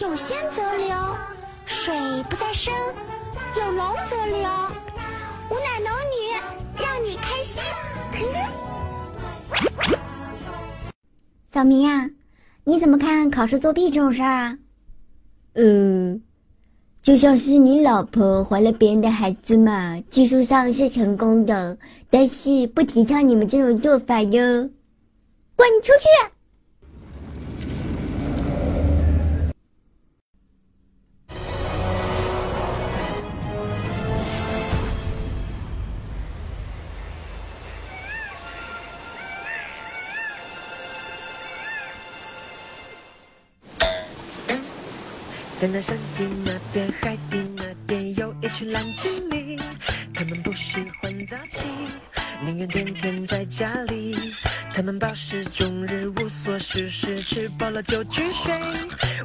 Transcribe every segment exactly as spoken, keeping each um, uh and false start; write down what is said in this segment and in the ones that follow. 有仙则流，水不在深；有龙则流，吾乃龙女，让你开心。小明啊，你怎么看考试作弊这种事儿啊？呃，就像是你老婆怀了别人的孩子嘛，技术上是成功的，但是不提倡你们这种做法哟。滚出去！在那山地那边海地那边有一群蓝精灵，他们不喜欢杂七，宁愿天天在家里。他们暴食终日无所事事，吃饱了就去睡。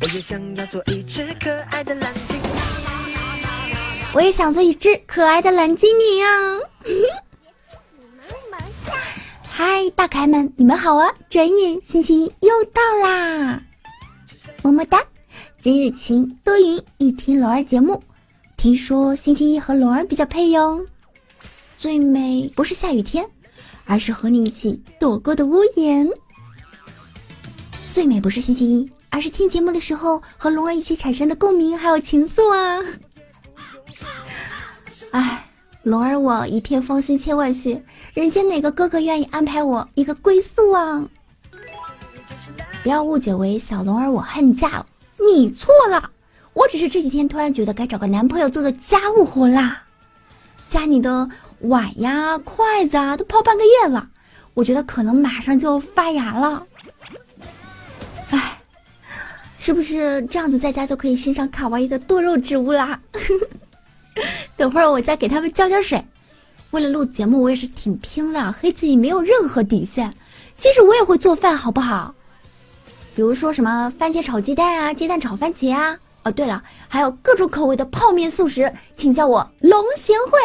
我也想要做一只可爱的蓝精灵，我也想做一只可爱的蓝精灵啊！嗨，大可爱们，你们好啊！转眼星期一又到啦，么么哒。今日晴多云，一听龙儿节目，听说星期一和龙儿比较配哟。最美不是下雨天，而是和你一起躲过的屋檐。最美不是星期一，而是听节目的时候和龙儿一起产生的共鸣还有情愫啊。哎，龙儿我一片芳心千万绪，人间哪个哥哥愿意安排我一个归宿啊？不要误解为小龙儿我恨嫁了。你错了，我只是这几天突然觉得该找个男朋友做做家务活啦。家里的碗呀筷子啊都泡半个月了，我觉得可能马上就发芽了。哎，是不是这样子在家就可以欣赏卡哇伊的多肉植物啦？等会儿我再给他们浇浇水。为了录节目我也是挺拼了，黑自己没有任何底线，即使我也会做饭好不好，比如说什么番茄炒鸡蛋啊，鸡蛋炒番茄啊，哦对了，还有各种口味的泡面素食，请叫我龙贤惠。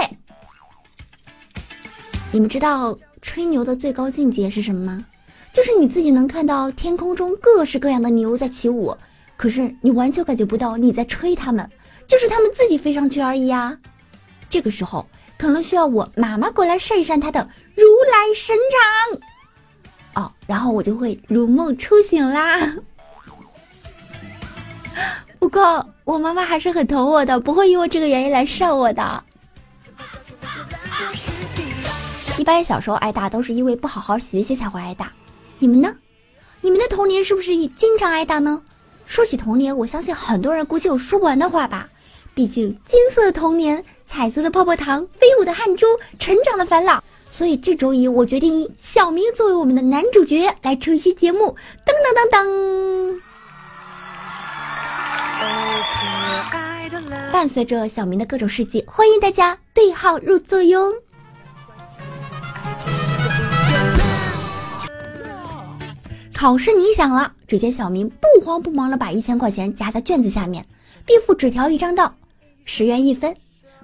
你们知道吹牛的最高境界是什么吗？就是你自己能看到天空中各式各样的牛在起舞，可是你完全感觉不到你在吹他们，就是他们自己飞上去而已啊。这个时候可能需要我妈妈过来扇一扇她的如来神掌。哦，然后我就会如梦初醒啦。不过我妈妈还是很疼我的，不会因为这个原因来扇我的。一般小时候挨打都是因为不好好学习才会挨打，你们呢？你们的童年是不是也经常挨打呢？说起童年，我相信很多人估计有说不完的话吧。毕竟金色的童年，彩色的泡泡糖，飞舞的汗珠，成长的烦恼。所以这周一我决定以小明作为我们的男主角来出一期节目。噔噔噔噔。伴随着小明的各种事迹，欢迎大家对号入座哟。考试你想了，只见小明不慌不忙地把一千块钱夹在卷子下面，并附纸条一张道：十元一分。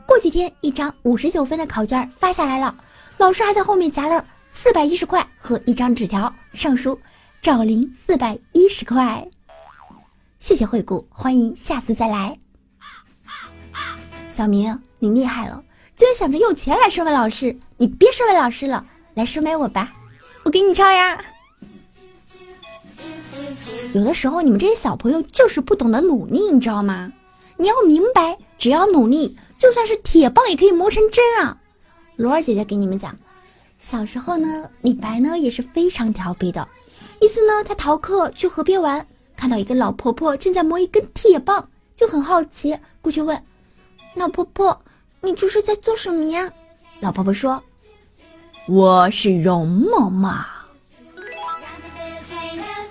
过几天一张五十九分的考卷发下来了。老师还在后面夹了四百一十块和一张纸条，上书找零四百一十块。谢谢惠顾，欢迎下次再来。小明，你厉害了，居然想着用钱来收买老师，你别收买老师了，来收买我吧，我给你抄呀。有的时候你们这些小朋友就是不懂得努力，你知道吗？你要明白，只要努力，就算是铁棒也可以磨成针啊。罗儿姐姐给你们讲，小时候呢，李白呢也是非常调皮的。一次呢，他逃课去河边玩，看到一个老婆婆正在磨一根铁棒，就很好奇，过去问：“老婆婆，你这是在做什么呀？”老婆婆说：“我是容嬷嬷。”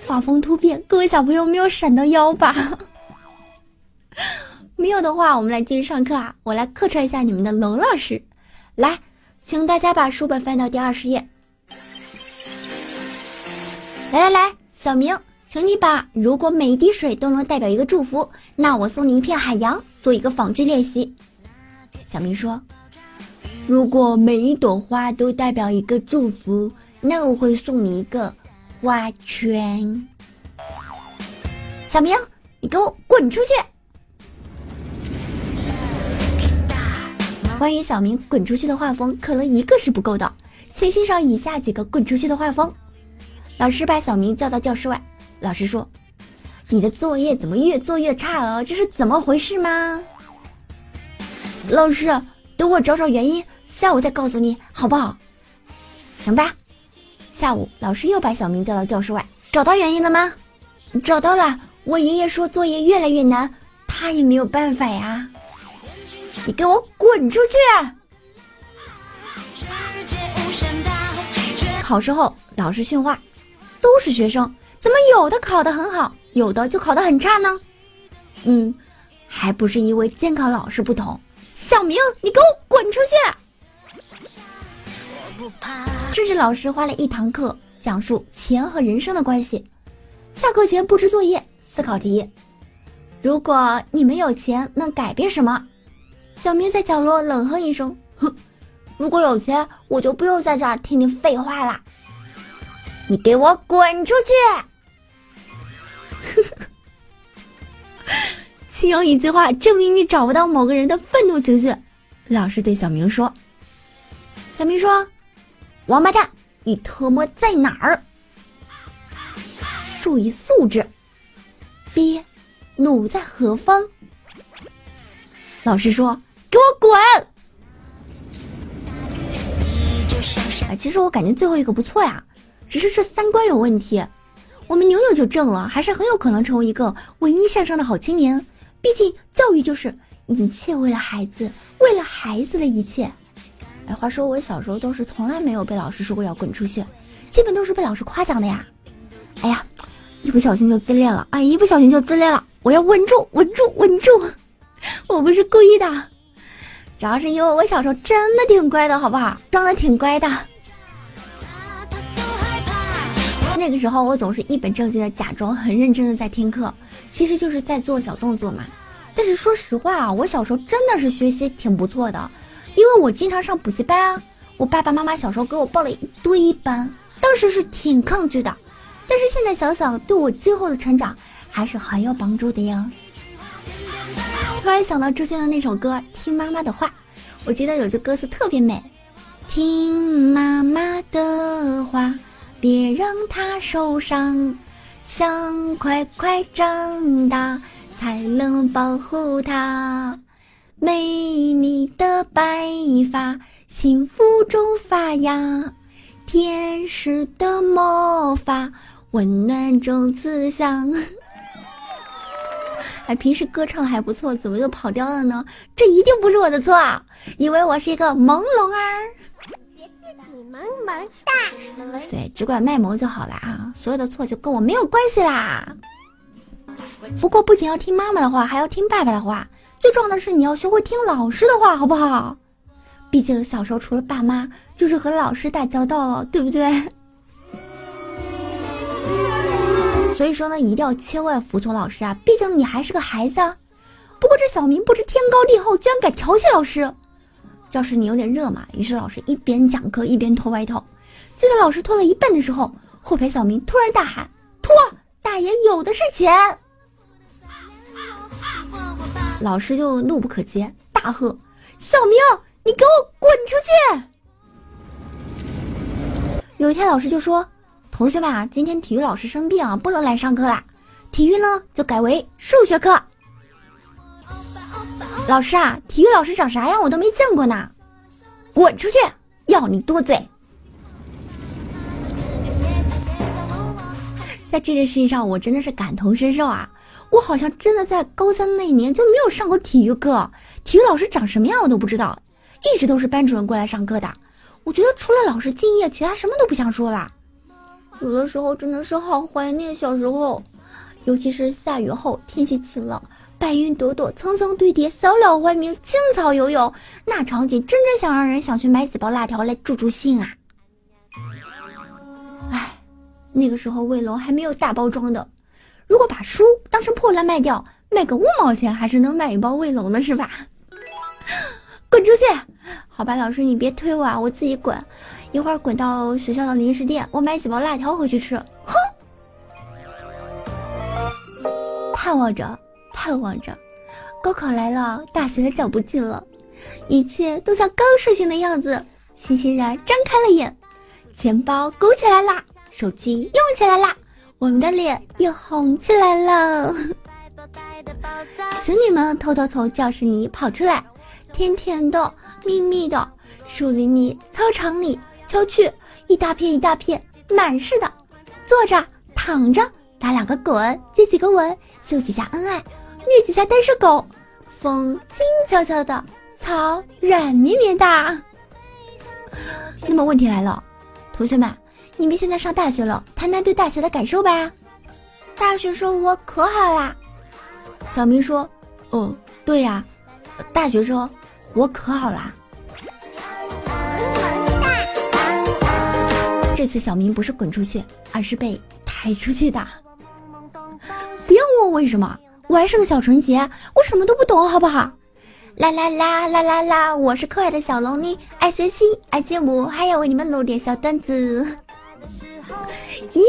画风突变，各位小朋友没有闪到腰吧？没有的话，我们来继续上课啊！我来客串一下你们的龙老师，来。请大家把书本翻到第二十页。来来来，小明，请你把如果每一滴水都能代表一个祝福，那我送你一片海洋做一个仿制练习。小明说，如果每一朵花都代表一个祝福，那我会送你一个花圈。小明，你给我滚！滚出去！关于小明滚出去的画风，可能一个是不够的，请欣赏以下几个滚出去的画风。老师把小明叫到教室外，老师说：“你的作业怎么越做越差啊？这是怎么回事吗？”老师，等我找找原因，下午再告诉你，好不好？行吧。下午，老师又把小明叫到教室外，找到原因了吗？找到了，我爷爷说作业越来越难，他也没有办法呀。你给我滚出去！考试后，老师训话，都是学生。怎么有的考得很好，有的就考得很差呢？嗯，还不是因为监考老师不同。小明，你给我滚出去！政治老师花了一堂课讲述钱和人生的关系。下课前布置作业，思考题：如果你没有钱，能改变什么？小明在角落冷哼一声：“哼，如果有钱，我就不用在这儿听你废话啦。”你给我滚出去！其中一句话证明你找不到某个人的愤怒情绪。老师对小明说，小明说：“王八蛋，你特么在哪儿？”注意素质，憋怒在何方？老师说：“给我滚！”啊，其实我感觉最后一个不错呀，只是这三观有问题。我们牛牛就正了，还是很有可能成为一个文艺向上的好青年。毕竟教育就是一切为了孩子，为了孩子的一切。哎，话说我小时候都是从来没有被老师说过要滚出去，基本都是被老师夸奖的呀。哎呀，一不小心就自恋了，哎，一不小心就自恋了，我要稳住，稳住，稳住！我不是故意的，主要是因为我小时候真的挺乖的，好不好？装的挺乖的。那个时候我总是一本正经的假装很认真的在听课，其实就是在做小动作嘛。但是说实话啊，我小时候真的是学习挺不错的，因为我经常上补习班啊。我爸爸妈妈小时候给我报了一堆班，当时是挺抗拒的，但是现在想想，对我今后的成长还是很有帮助的呀。突然想到之前的那首歌《听妈妈的话》，我记得有句歌词特别美：“听妈妈的话，别让他受伤，想快快长大，才能保护他。美丽的白发，幸福中发芽，天使的魔法，温暖中慈祥。”哎，平时歌唱还不错，怎么就跑调了呢？这一定不是我的错，以为我是一个朦胧儿。萌萌哒，对，只管卖萌就好了啊！所有的错就跟我没有关系啦。不过不仅要听妈妈的话，还要听爸爸的话，最重要的是你要学会听老师的话，好不好？毕竟小时候除了爸妈，就是和老师打交道了，对不对？所以说呢，一定要千万服从老师啊！毕竟你还是个孩子啊。不过这小明不知天高地厚，居然敢调戏老师。教室里有点热嘛，于是老师一边讲课一边脱外套。就在老师脱了一半的时候，后排小明突然大喊：“脱！大爷有的是钱！”老师就怒不可遏，大喝：“小明，你给我滚出去！”有一天老师就说：“同学们啊，今天体育老师生病啊，不能来上课啦，体育呢就改为数学课。”老师啊，体育老师长啥样我都没见过呢！滚出去！要你多嘴！在这件事情上，我真的是感同身受啊！我好像真的在高三那一年就没有上过体育课，体育老师长什么样我都不知道，一直都是班主任过来上课的。我觉得除了老师敬业，其他什么都不想说了。有的时候真的是好怀念小时候，尤其是下雨后天气晴朗。白云朵朵，层层堆叠，小鸟欢鸣，青草悠悠，那场景真真想让人想去买几包辣条来助助兴啊！哎，那个时候卫龙还没有大包装的，如果把书当成破烂卖掉，卖个五毛钱还是能买一包卫龙的，是吧？滚出去！好吧，老师你别推我啊，我自己滚，一会儿滚到学校的零食店，我买几包辣条回去吃。哼！盼望着。盼望着。高考来了，大学的脚步近了，一切都像刚睡醒的样子。欣欣然张开了眼，钱包鼓起来啦，手机用起来啦，我们的脸又红起来了。情侣们偷偷从教室里跑出来，甜甜的，蜜蜜的，树林里，操场里，郊区，一大片一大片，满是的。坐着，躺着，打两个滚，接几个吻，秀几下恩爱，虐几下单身狗。风轻悄悄的，草软绵绵的。那么问题来了，同学们，你们现在上大学了，谈谈对大学的感受吧。大学生活可好啦。小明说，哦，对呀、啊，大学生活可好啦。这次小明不是滚出去，而是被抬出去的。不要问我为什么，我还是个小纯洁，我什么都不懂，好不好？啦啦啦啦啦啦，我是可爱的小龙女，爱学习，爱街舞，还要为你们露点小段子。咦，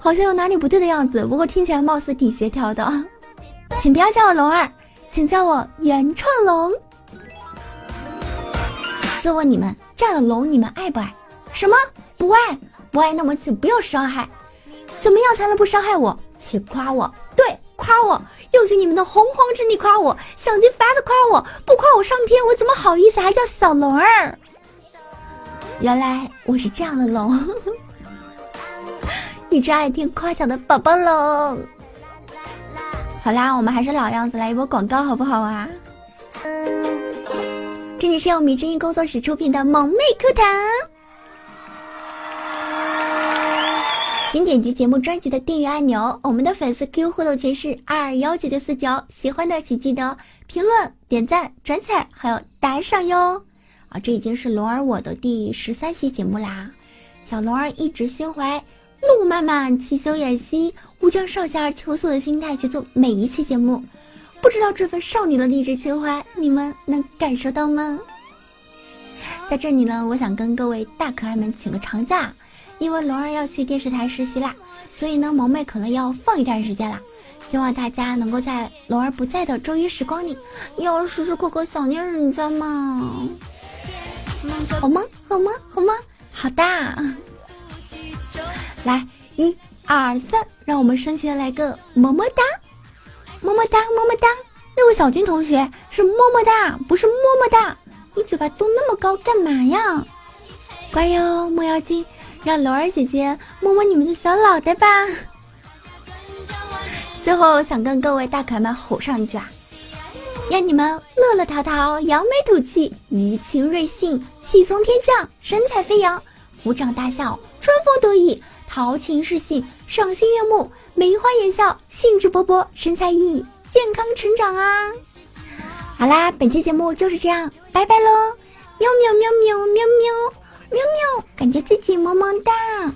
好像有哪里不对的样子，不过听起来貌似挺协调的。请不要叫我龙儿，请叫我原创龙。就问你们，这样的龙你们爱不爱？什么？不爱？不爱，那么请不要伤害。怎么样才能不伤害我？请夸我，对，夸我，用尽你们的洪荒之力夸我，想尽法子夸我，不夸我上天，我怎么好意思还叫小龙儿？原来我是这样的龙，一直爱听夸奖的宝宝龙。好啦，我们还是老样子，来一波广告好不好啊？这里是由米之音工作室出品的萌妹 Q 弹，请点击节目专辑的订阅按钮，我们的粉丝 Q 互动群是二二一九九四九，喜欢的请记得评论、点赞、转采还有打赏哟。啊，这已经是龙儿我的第十三期节目啦，小龙儿一直心怀路漫漫其修远兮，吾将少夏而求索的心态去做每一期节目，不知道这份少女的励志情怀你们能感受到吗？在这里呢，我想跟各位大可爱们请个长假，因为龙儿要去电视台实习啦，所以呢萌妹可能要放一段时间啦，希望大家能够在龙儿不在的周一时光里要时时刻刻想念人家嘛，好吗？好吗？好吗？好的，来，一二三，让我们深情的来个么么哒，么么哒，么么哒。那位小军同学是么么哒，不是么么哒。你嘴巴嘟那么高干嘛呀？乖哟，莫妖精，让龙儿姐姐摸摸你们的小脑袋吧。最后想跟各位大可爱们吼上一句啊，愿你们乐乐淘淘，扬眉吐气，怡情瑞性，气从天降，神采飞扬，抚掌大笑，春风得意。豪情世性，赏心悦目，梅花眼笑，兴致勃勃，神采奕奕，健康成长啊！好啦，本期节目就是这样，拜拜喽！喵喵喵喵喵喵喵喵，感觉自己萌萌哒。